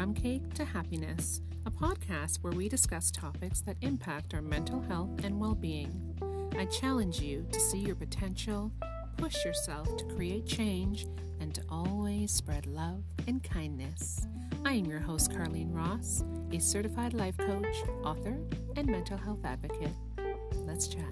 Rum Cake to Happiness, a podcast where we discuss topics that impact our mental health and well-being. I challenge you to see your potential, push yourself to create change, and to always spread love and kindness. I am your host, Carlene Ross, a certified life coach, author, and mental health advocate. Let's chat.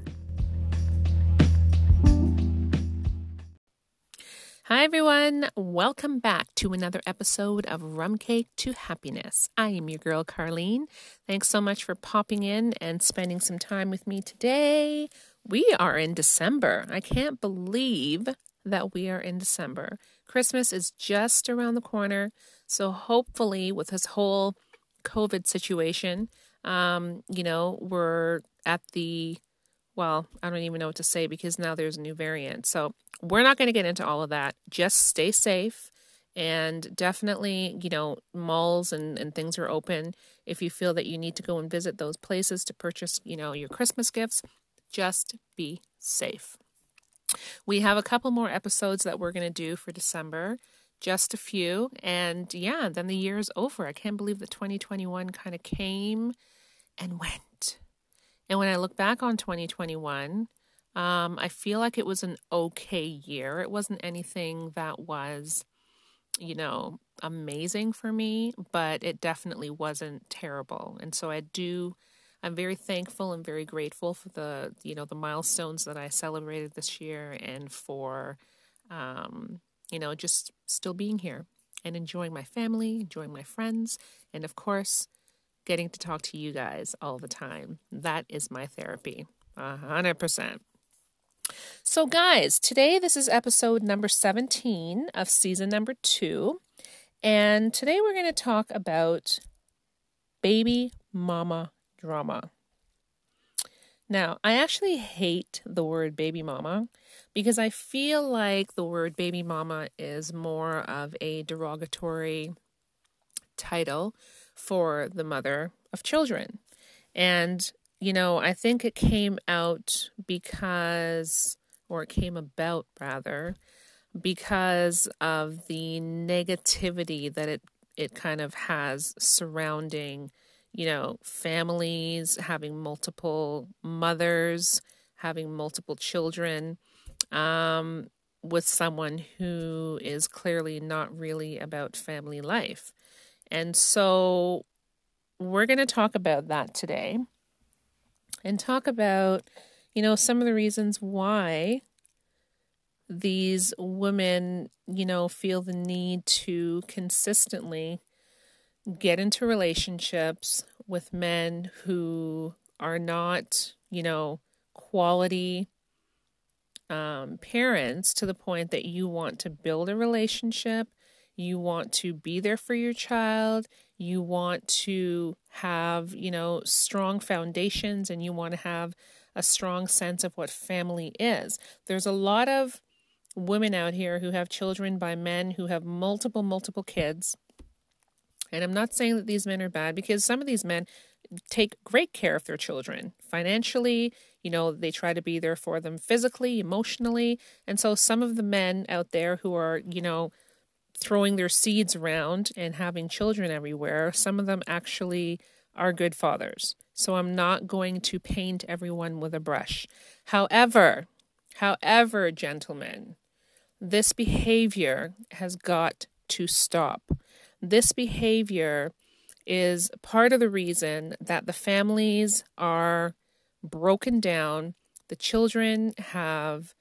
Hi everyone, welcome back to another episode of Rum Cake to Happiness. I am your girl Carlene. Thanks so much for popping in and spending some time with me today. We are in December. I can't believe that we are in December. Christmas is just around the corner, so hopefully with this whole COVID situation, we're at the I don't even know what to say because now there's a new variant. So we're not going to get into all of that. Just stay safe and definitely, malls and things are open. If you feel that you need to go and visit those places to purchase, your Christmas gifts, just be safe. We have a couple more episodes that we're going to do for December, just a few. And yeah, then the year is over. I can't believe that 2021 kind of came and went. And when I look back on 2021, I feel like it was an okay year. It wasn't anything that was, amazing for me, but it definitely wasn't terrible. And so I'm very thankful and very grateful for the, the milestones that I celebrated this year and for, just still being here and enjoying my family, enjoying my friends, and of course, getting to talk to you guys all the time. That is my therapy, 100%. So guys, today this is episode number 17 of season number 2. And today we're going to talk about baby mama drama. Now, I actually hate the word baby mama because I feel like the word baby mama is more of a derogatory title for the mother of children. And, I think it came out because of the negativity that it kind of has surrounding, families, having multiple mothers, having multiple children, with someone who is clearly not really about family life. And so we're going to talk about that today and talk about, some of the reasons why these women, feel the need to consistently get into relationships with men who are not, quality parents to the point that you want to build a relationship. You want to be there for your child. You want to have, strong foundations and you want to have a strong sense of what family is. There's a lot of women out here who have children by men who have multiple kids. And I'm not saying that these men are bad because some of these men take great care of their children financially. They try to be there for them physically, emotionally. And so some of the men out there who are, throwing their seeds around and having children everywhere, some of them actually are good fathers. So I'm not going to paint everyone with a brush. However, gentlemen, this behavior has got to stop. This behavior is part of the reason that the families are broken down. The children have,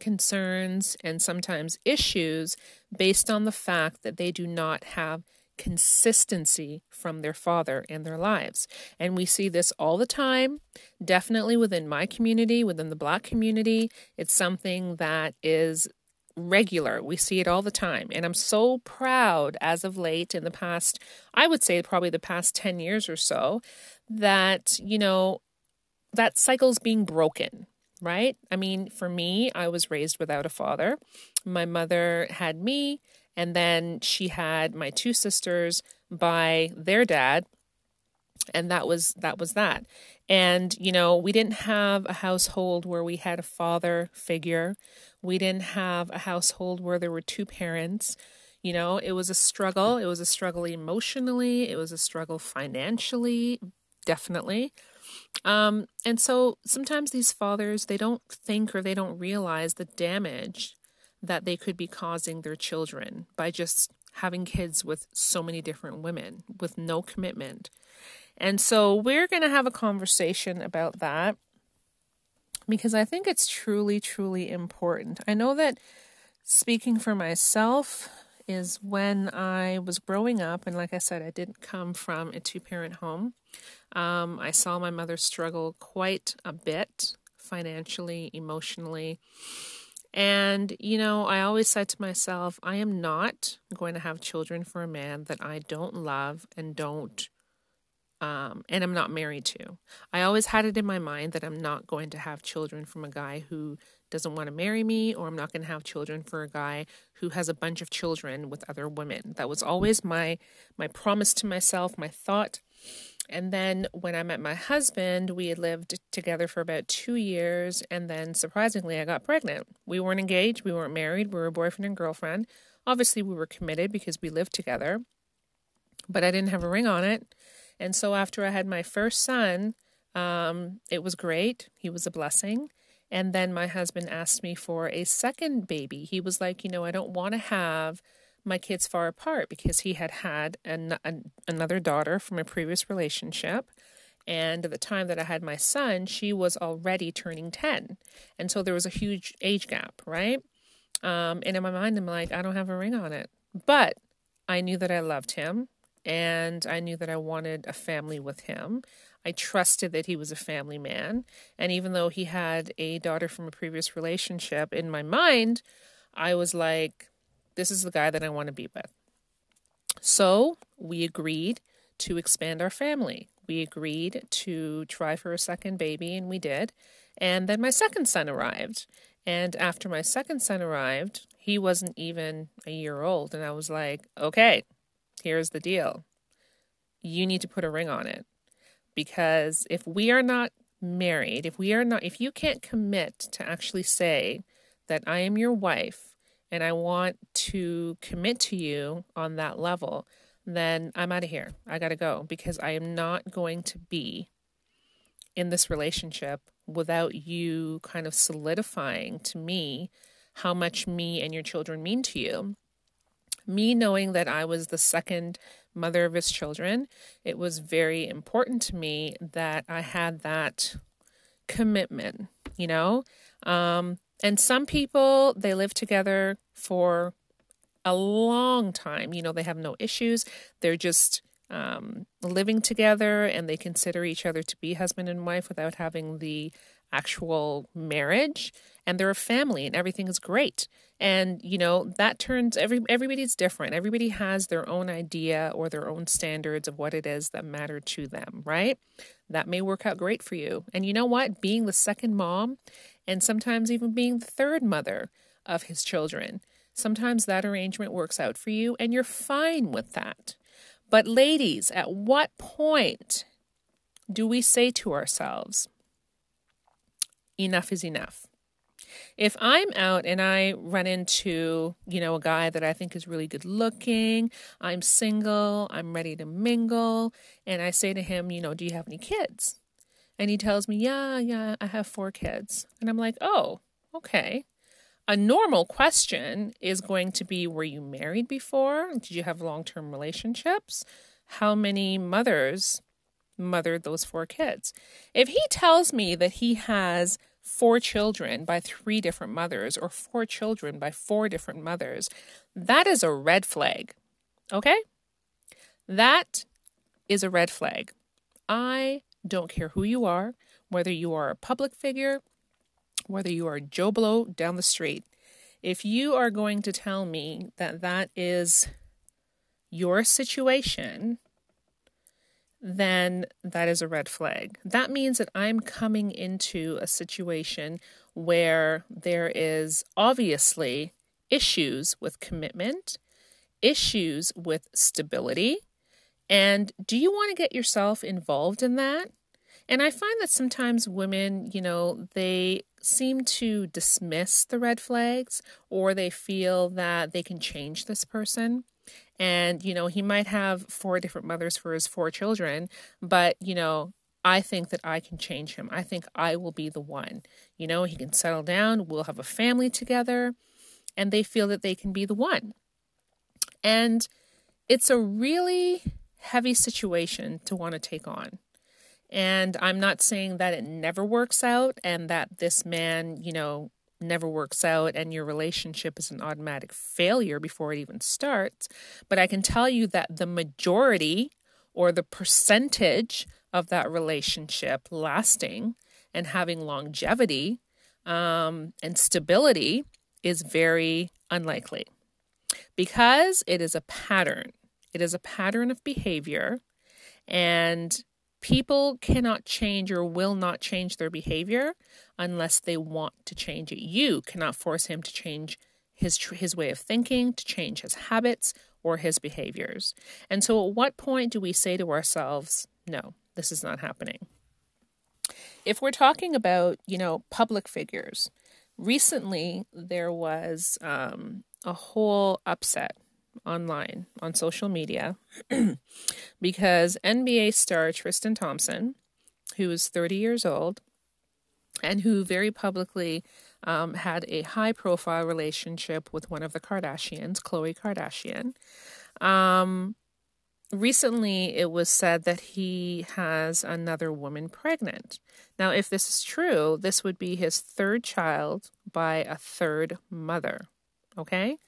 concerns and sometimes issues based on the fact that they do not have consistency from their father in their lives. And we see this all the time, definitely within my community, within the Black community. It's something that is regular. We see it all the time. And I'm so proud as of late in the past, I would say probably the past 10 years or so, that, that cycle's being broken. Right? I mean, for me, I was raised without a father. My mother had me, and then she had my two sisters by their dad. And that was that. And, we didn't have a household where we had a father figure. We didn't have a household where there were two parents. You know, it was a struggle. It was a struggle emotionally. It was a struggle financially, definitely. And so sometimes these fathers, they don't think or they don't realize the damage that they could be causing their children by just having kids with so many different women with no commitment. And so we're going to have a conversation about that because I think it's truly, truly important. I know that speaking for myself is when I was growing up, and like I said, I didn't come from a two-parent home. I saw my mother struggle quite a bit financially, emotionally. And, you know, I always said to myself, I am not going to have children for a man that I don't love and I'm not married to. I always had it in my mind that I'm not going to have children from a guy who doesn't want to marry me, or I'm not going to have children for a guy who has a bunch of children with other women. That was always my promise to myself, my thought. And then when I met my husband, we had lived together for about 2 years. And then surprisingly, I got pregnant. We weren't engaged. We weren't married. We were boyfriend and girlfriend. Obviously, we were committed because we lived together, but I didn't have a ring on it. And so after I had my first son, it was great. He was a blessing. And then my husband asked me for a second baby. He was like, you know, I don't want to have my kids far apart, because he had had another daughter from a previous relationship. And at the time that I had my son, she was already turning 10. And so there was a huge age gap, right? And in my mind, I'm like, I don't have a ring on it. But I knew that I loved him. And I knew that I wanted a family with him. I trusted that he was a family man. And even though he had a daughter from a previous relationship, in my mind, I was like, this is the guy that I want to be with. So we agreed to expand our family. We agreed to try for a second baby, and we did. And then my second son arrived. And after my second son arrived, he wasn't even a year old. And I was like, okay, here's the deal. You need to put a ring on it. Because if we are not married, if you can't commit to actually say that I am your wife and I want to commit to you on that level, then I'm out of here. I got to go, because I am not going to be in this relationship without you kind of solidifying to me how much me and your children mean to you. Me knowing that I was the second mother of his children, it was very important to me that I had that commitment, you know? And some people, they live together for a long time. You know, they have no issues. They're just living together, and they consider each other to be husband and wife without having the actual marriage, and they're a family, and everything is great. And, you know, that turns, everybody's different. Everybody has their own idea or their own standards of what it is that matter to them, right? That may work out great for you. And you know what? Being the second mom, and sometimes even being the third mother of his children, sometimes that arrangement works out for you, and you're fine with that. But ladies, at what point do we say to ourselves, enough is enough? If I'm out and I run into, you know, a guy that I think is really good looking, I'm single, I'm ready to mingle, and I say to him, you know, do you have any kids? And he tells me, yeah, I have 4 kids. And I'm like, oh, okay. A normal question is going to be, were you married before? Did you have long-term relationships? How many mothers mothered those 4 kids? If he tells me that he has 4 children by 3 different mothers, or 4 children by 4 different mothers, that is a red flag. Okay? That is a red flag. I don't care who you are, whether you are a public figure, whether you are Joe Blow down the street. If you are going to tell me that that is your situation, then that is a red flag. That means that I'm coming into a situation where there is obviously issues with commitment, issues with stability. And do you want to get yourself involved in that? And I find that sometimes women, you know, they seem to dismiss the red flags, or they feel that they can change this person. And, you know, he might have 4 different mothers for his 4 children, but, you know, I think that I can change him. I think I will be the one. You know, he can settle down. We'll have a family together. And they feel that they can be the one. And it's a really heavy situation to want to take on. And I'm not saying that it never works out and that this man, you know, never works out and your relationship is an automatic failure before it even starts. But I can tell you that the majority or the percentage of that relationship lasting and having longevity and stability is very unlikely, because it is a pattern. It is a pattern of behavior, and people cannot change or will not change their behavior unless they want to change it. You cannot force him to change his way of thinking, to change his habits or his behaviors. And so at what point do we say to ourselves, no, this is not happening? If we're talking about, you know, public figures, recently there was a whole upset online on social media because NBA star Tristan Thompson, who is 30 years old and who very publicly had a high-profile relationship with one of the Kardashians, Khloe Kardashian. Recently, it was said that he has another woman pregnant. Now, if this is true, this would be his 3rd child by a 3rd mother. Okay,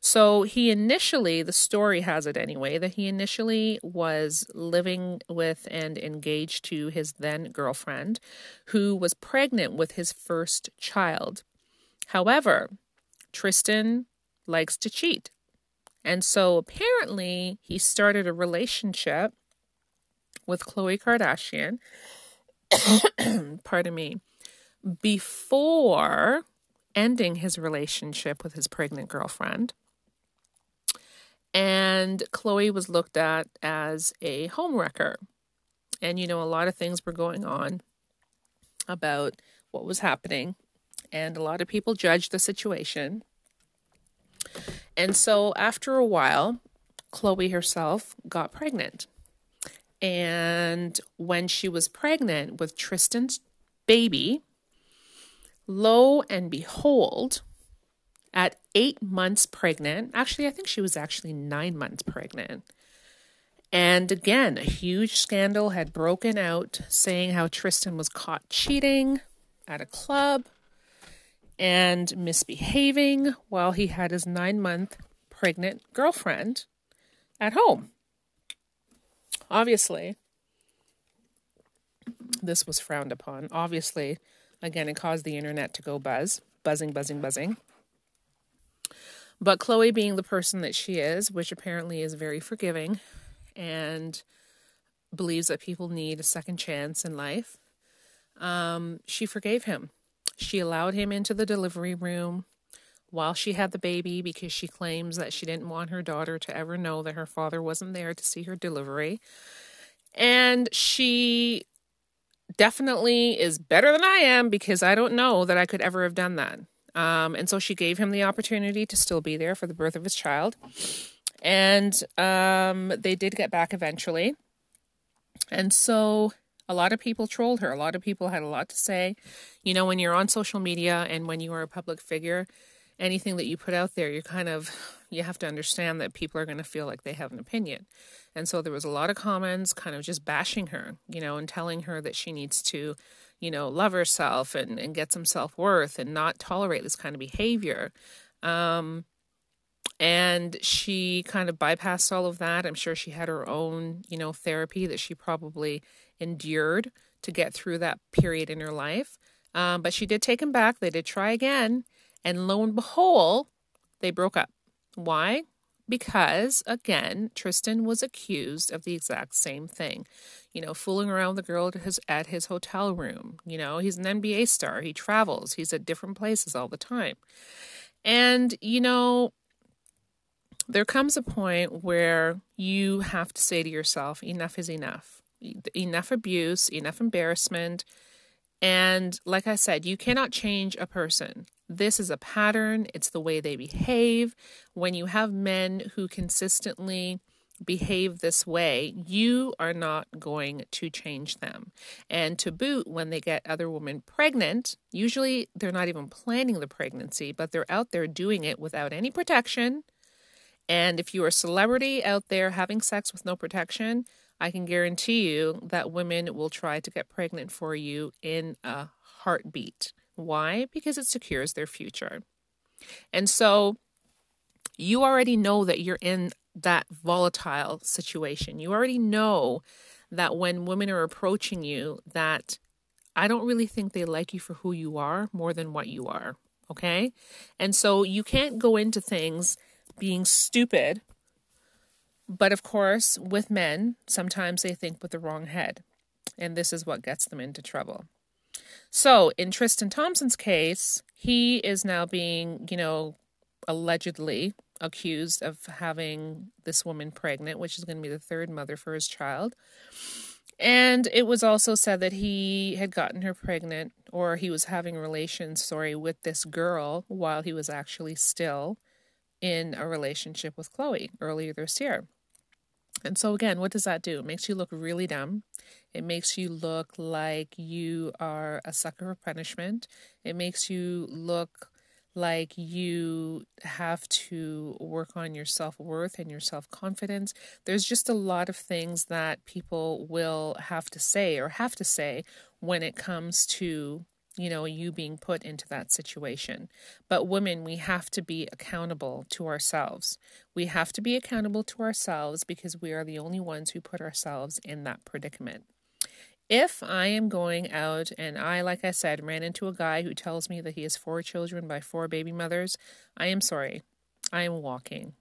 so he initially, the story has it anyway, that he initially was living with and engaged to his then girlfriend, who was pregnant with his 1st child. However, Tristan likes to cheat. And so apparently he started a relationship with Khloe Kardashian, pardon me, before ending his relationship with his pregnant girlfriend. And Khloe was looked at as a homewrecker. And, you know, a lot of things were going on about what was happening. And a lot of people judged the situation. And so after a while, Khloe herself got pregnant. And when she was pregnant with Tristan's baby, lo and behold, at 8 months pregnant, actually, I think she was actually 9 months pregnant. And again, a huge scandal had broken out saying how Tristan was caught cheating at a club and misbehaving while he had his 9-month pregnant girlfriend at home. Obviously, this was frowned upon. Obviously, again, it caused the internet to go buzzing. But Khloe, being the person that she is, which apparently is very forgiving and believes that people need a second chance in life, she forgave him. She allowed him into the delivery room while she had the baby because she claims that she didn't want her daughter to ever know that her father wasn't there to see her delivery. And she definitely is better than I am, because I don't know that I could ever have done that. And so she gave him the opportunity to still be there for the birth of his child. And they did get back eventually. And so a lot of people trolled her. A lot of people had a lot to say. You know, when you're on social media and when you are a public figure, anything that you put out there, you have to understand that people are going to feel like they have an opinion. And so there was a lot of comments kind of just bashing her, you know, and telling her that she needs to, you know, love herself and get some self-worth and not tolerate this kind of behavior. And she kind of bypassed all of that. I'm sure she had her own, you know, therapy that she probably endured to get through that period in her life. But she did take him back. They did try again. And lo and behold, they broke up. Why? Because, again, Tristan was accused of the exact same thing. You know, fooling around the girl at his hotel room. You know, he's an NBA star. He travels. He's at different places all the time. And, you know, there comes a point where you have to say to yourself, enough is enough. Enough abuse, enough embarrassment. And like I said, you cannot change a person. This is a pattern. It's the way they behave. When you have men who consistently behave this way, you are not going to change them. And to boot, when they get other women pregnant, usually they're not even planning the pregnancy, but they're out there doing it without any protection. And if you're a celebrity out there having sex with no protection, I can guarantee you that women will try to get pregnant for you in a heartbeat. Why? Because it secures their future. And so you already know that you're in that volatile situation. You already know that when women are approaching you, that I don't really think they like you for who you are more than what you are. Okay? And so you can't go into things being stupid. But of course, with men, sometimes they think with the wrong head. And this is what gets them into trouble. So in Tristan Thompson's case, he is now being, allegedly accused of having this woman pregnant, which is going to be the third mother for his child. And it was also said that he had gotten her pregnant, or he was having relations, with this girl while he was actually still in a relationship with Khloe earlier this year. And so again, what does that do? It makes you look really dumb. It makes you look like you are a sucker for punishment. It makes you look like you have to work on your self-worth and your self-confidence. There's just a lot of things that people will have to say when it comes to, you being put into that situation. But women, we have to be accountable to ourselves. We have to be accountable to ourselves because we are the only ones who put ourselves in that predicament. If I am going out and like I said, ran into a guy who tells me that he has 4 children by 4 baby mothers, I am sorry. I am walking.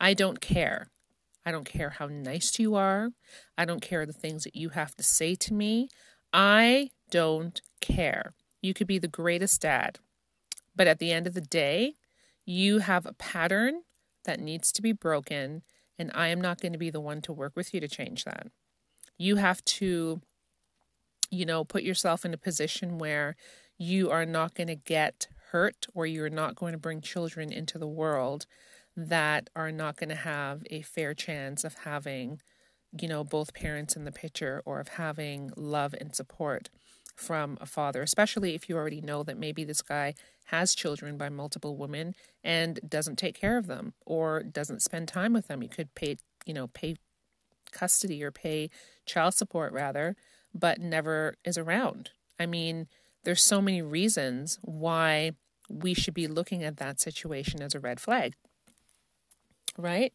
I don't care. I don't care how nice you are. I don't care the things that you have to say to me. I don't care. You could be the greatest dad, but at the end of the day, you have a pattern that needs to be broken, and I am not going to be the one to work with you to change that. You have to put yourself in a position where you are not going to get hurt, or you're not going to bring children into the world that are not going to have a fair chance of having, both parents in the picture, or of having love and support from a father, especially if you already know that maybe this guy has children by multiple women and doesn't take care of them or doesn't spend time with them. You could pay custody or pay child support rather, but never is around. I mean, there's so many reasons why we should be looking at that situation as a red flag, right?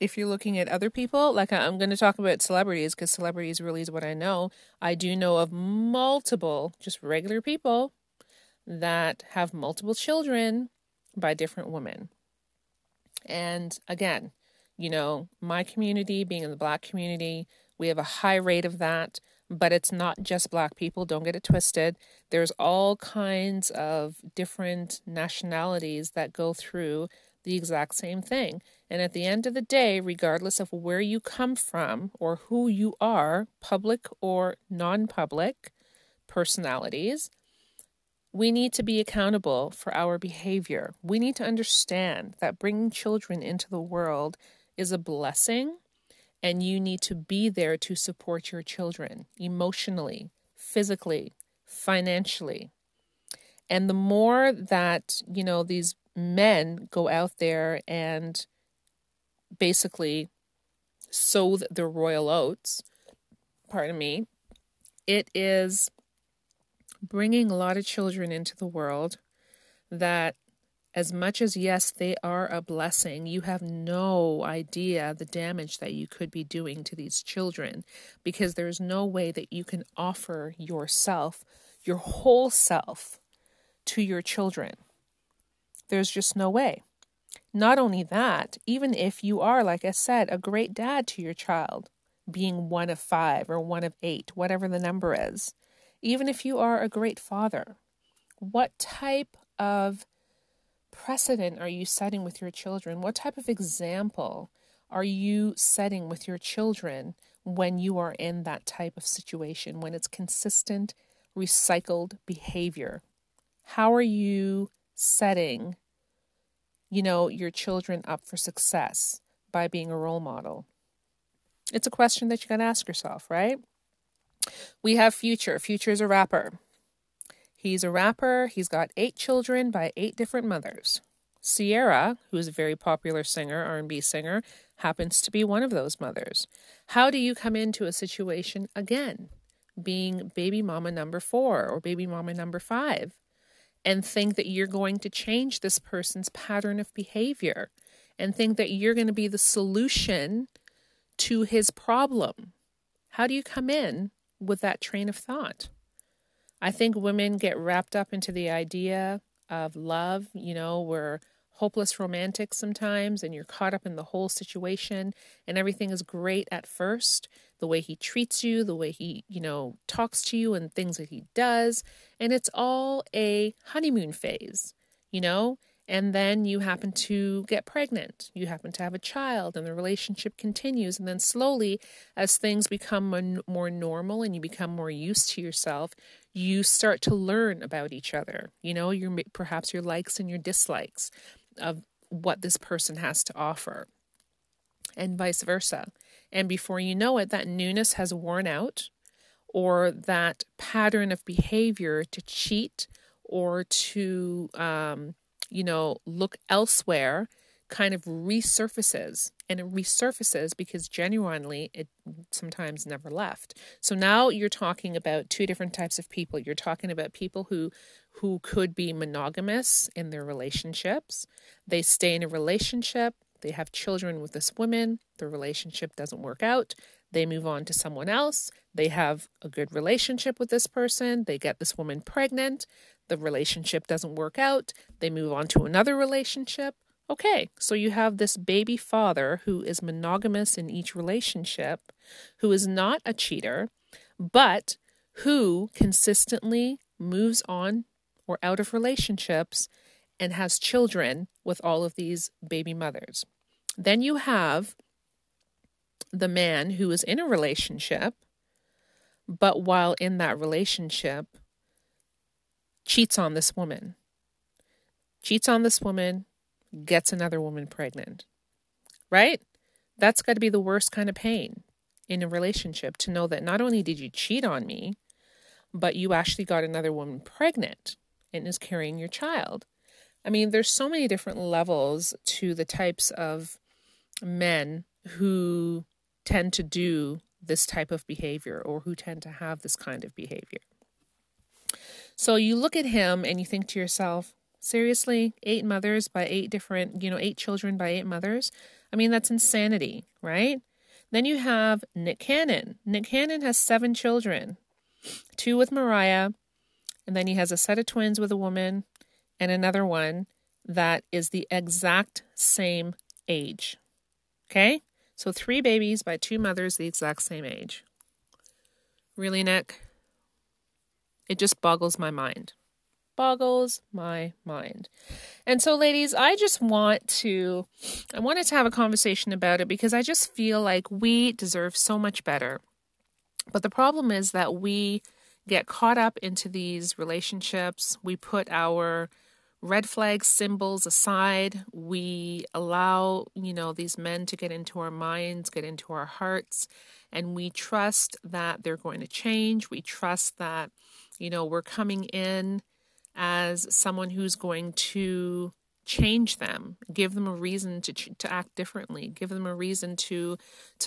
If you're looking at other people, like I'm going to talk about celebrities because celebrities really is what I know. I do know of multiple, just regular people that have multiple children by different women. And again, my community, being in the Black community, we have a high rate of that, but it's not just Black people. Don't get it twisted. There's all kinds of different nationalities that go through the exact same thing. And at the end of the day, regardless of where you come from or who you are, public or non-public personalities, we need to be accountable for our behavior. We need to understand that bringing children into the world is a blessing. And you need to be there to support your children emotionally, physically, financially. And the more that, these men go out there and basically sow the royal oats, pardon me, it is bringing a lot of children into the world that, as much as, yes, they are a blessing, you have no idea the damage that you could be doing to these children, because there's no way that you can offer yourself, your whole self, to your children. There's just no way. Not only that, even if you are, like I said, a great dad to your child, being 1 of 5 or 1 of 8, whatever the number is, even if you are a great father, what type of precedent are you setting with your children? What type of example are you setting with your children when you are in that type of situation, when it's consistent, recycled behavior? How are you setting, your children up for success by being a role model? It's a question that you got to ask yourself, right? We have Future. Future is a rapper. He's a rapper. He's got 8 children by 8 different mothers. Ciara, who is a very popular singer, R&B singer, happens to be one of those mothers. How do you come into a situation again, being baby mama number 4 or baby mama number 5, and think that you're going to change this person's pattern of behavior and think that you're going to be the solution to his problem? How do you come in with that train of thought? I think women get wrapped up into the idea of love. We're hopeless romantics sometimes, and you're caught up in the whole situation, and everything is great at first. The way he treats you, the way he, talks to you and things that he does. And it's all a honeymoon phase, and then you happen to get pregnant. You happen to have a child, and the relationship continues. And then slowly, as things become more normal and you become more used to yourself, you start to learn about each other. Perhaps your likes and your dislikes of what this person has to offer, and vice versa. And before you know it, that newness has worn out, or that pattern of behavior to cheat or to look elsewhere kind of resurfaces, and it resurfaces because genuinely it sometimes never left. So now you're talking about 2 different types of people. You're talking about people who could be monogamous in their relationships. They stay in a relationship. They have children with this woman. The relationship doesn't work out. They move on to someone else. They have a good relationship with this person. They get this woman pregnant. The relationship doesn't work out. They move on to another relationship. Okay, so you have this baby father who is monogamous in each relationship, who is not a cheater, but who consistently moves on or out of relationships and has children with all of these baby mothers. Then you have the man who is in a relationship, but while in that relationship, cheats on this woman, gets another woman pregnant, right? That's got to be the worst kind of pain in a relationship, to know that not only did you cheat on me, but you actually got another woman pregnant and is carrying your child. I mean, there's so many different levels to the types of men who tend to do this type of behavior, or who tend to have this kind of behavior. So you look at him and you think to yourself, seriously, 8 mothers by 8 different, 8 children by 8 mothers? I mean, that's insanity, right? Then you have Nick Cannon. Nick Cannon has 7 children, 2 with Mariah, and then he has a set of twins with a woman and another one that is the exact same age. Okay? So 3 babies by 2 mothers, the exact same age. Really, Nick? It just boggles my mind. And so, ladies, I just wanted to have a conversation about it, because I just feel like we deserve so much better. But the problem is that we get caught up into these relationships. We put our red flag symbols aside. We allow, these men to get into our minds, get into our hearts, and we trust that they're going to change. We trust that we're coming in as someone who's going to change them, give them a reason to act differently, give them a reason to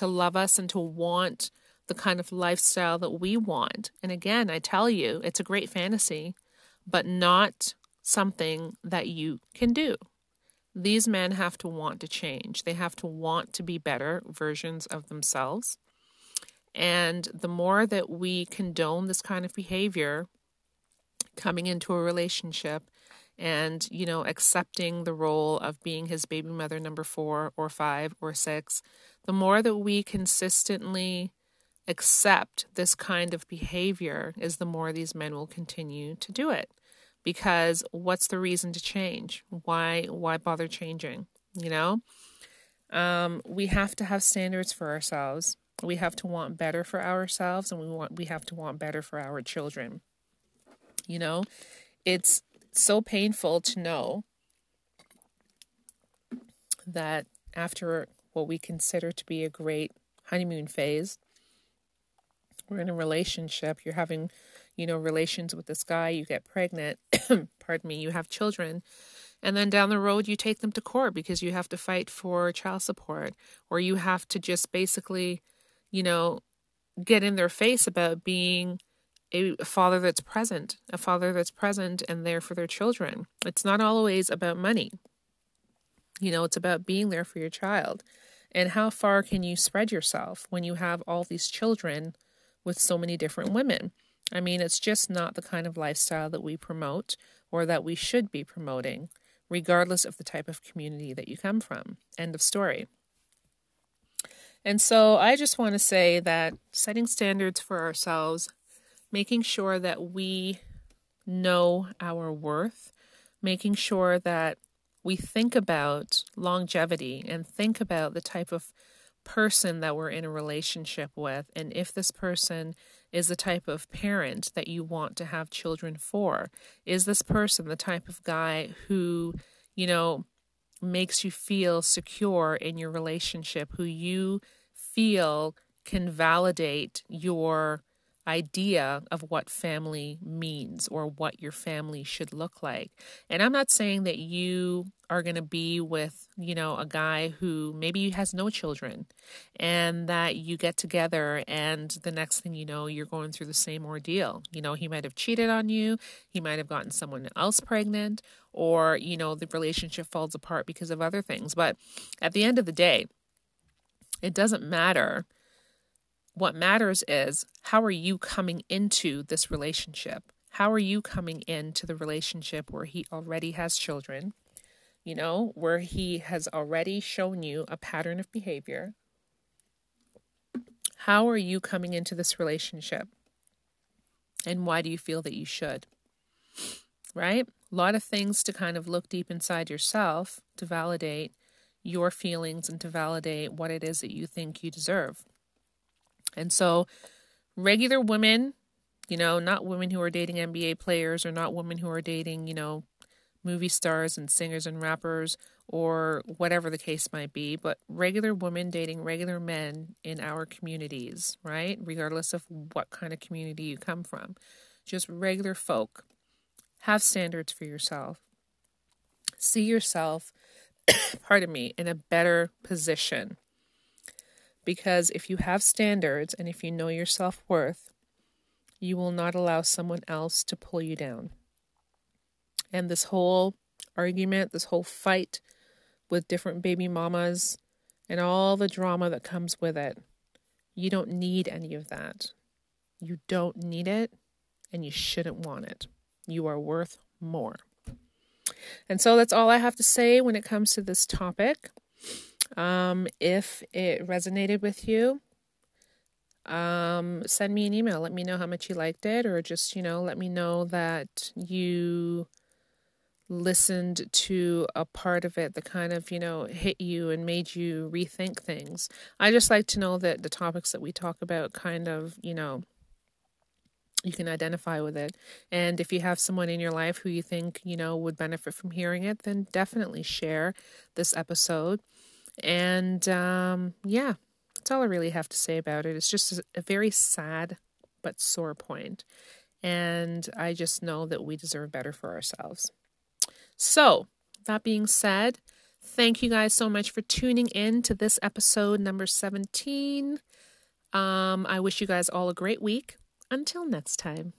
love us and to want the kind of lifestyle that we want. And again, I tell you, it's a great fantasy, but not something that you can do. These men have to want to change. They have to want to be better versions of themselves. And the more that we condone this kind of behavior coming into a relationship and, accepting the role of being his baby mother number 4 or 5 or 6, the more that we consistently accept this kind of behavior is the more these men will continue to do it. Because what's the reason to change? Why bother changing? We have to have standards for ourselves. We have to want better for ourselves, and we have to want better for our children. You know, it's so painful to know that after what we consider to be a great honeymoon phase, we're in a relationship, you're having, relations with this guy, you get pregnant, pardon me, you have children, and then down the road you take them to court because you have to fight for child support, or you have to just basically, get in their face about being a father that's present and there for their children. It's not always about money. It's about being there for your child. And how far can you spread yourself when you have all these children with so many different women? I mean, it's just not the kind of lifestyle that we promote or that we should be promoting, regardless of the type of community that you come from. End of story. And so I just want to say that setting standards for ourselves, making sure that we know our worth, making sure that we think about longevity and think about the type of person that we're in a relationship with, and if this person is the type of parent that you want to have children for. Is this person the type of guy who, makes you feel secure in your relationship, who you feel can validate your idea of what family means or what your family should look like? And I'm not saying that you are going to be with, a guy who maybe has no children and that you get together and the next thing you know, you're going through the same ordeal. He might have cheated on you. He might have gotten someone else pregnant, or, the relationship falls apart because of other things. But at the end of the day, it doesn't matter. What matters is, how are you coming into this relationship? How are you coming into the relationship where he already has children, where he has already shown you a pattern of behavior? How are you coming into this relationship? And why do you feel that you should? Right? A lot of things to kind of look deep inside yourself to validate your feelings and to validate what it is that you think you deserve. And so regular women, not women who are dating NBA players, or not women who are dating, movie stars and singers and rappers or whatever the case might be, but regular women dating regular men in our communities, right? Regardless of what kind of community you come from, just regular folk, have standards for yourself. See yourself, pardon me, in a better position. Because if you have standards and if you know your self-worth, you will not allow someone else to pull you down. And this whole argument, this whole fight with different baby mamas and all the drama that comes with it, you don't need any of that. You don't need it, and you shouldn't want it. You are worth more. And so that's all I have to say when it comes to this topic. If it resonated with you, send me an email. Let me know how much you liked it, or just, let me know that you listened to a part of it that kind of, hit you and made you rethink things. I just like to know that the topics that we talk about kind of, you can identify with it. And if you have someone in your life who you think, would benefit from hearing it, then definitely share this episode. And yeah, that's all I really have to say about it. It's just a very sad but sore point. And I just know that we deserve better for ourselves. So that being said, thank you guys so much for tuning in to this episode number 17. I wish you guys all a great week. Until next time.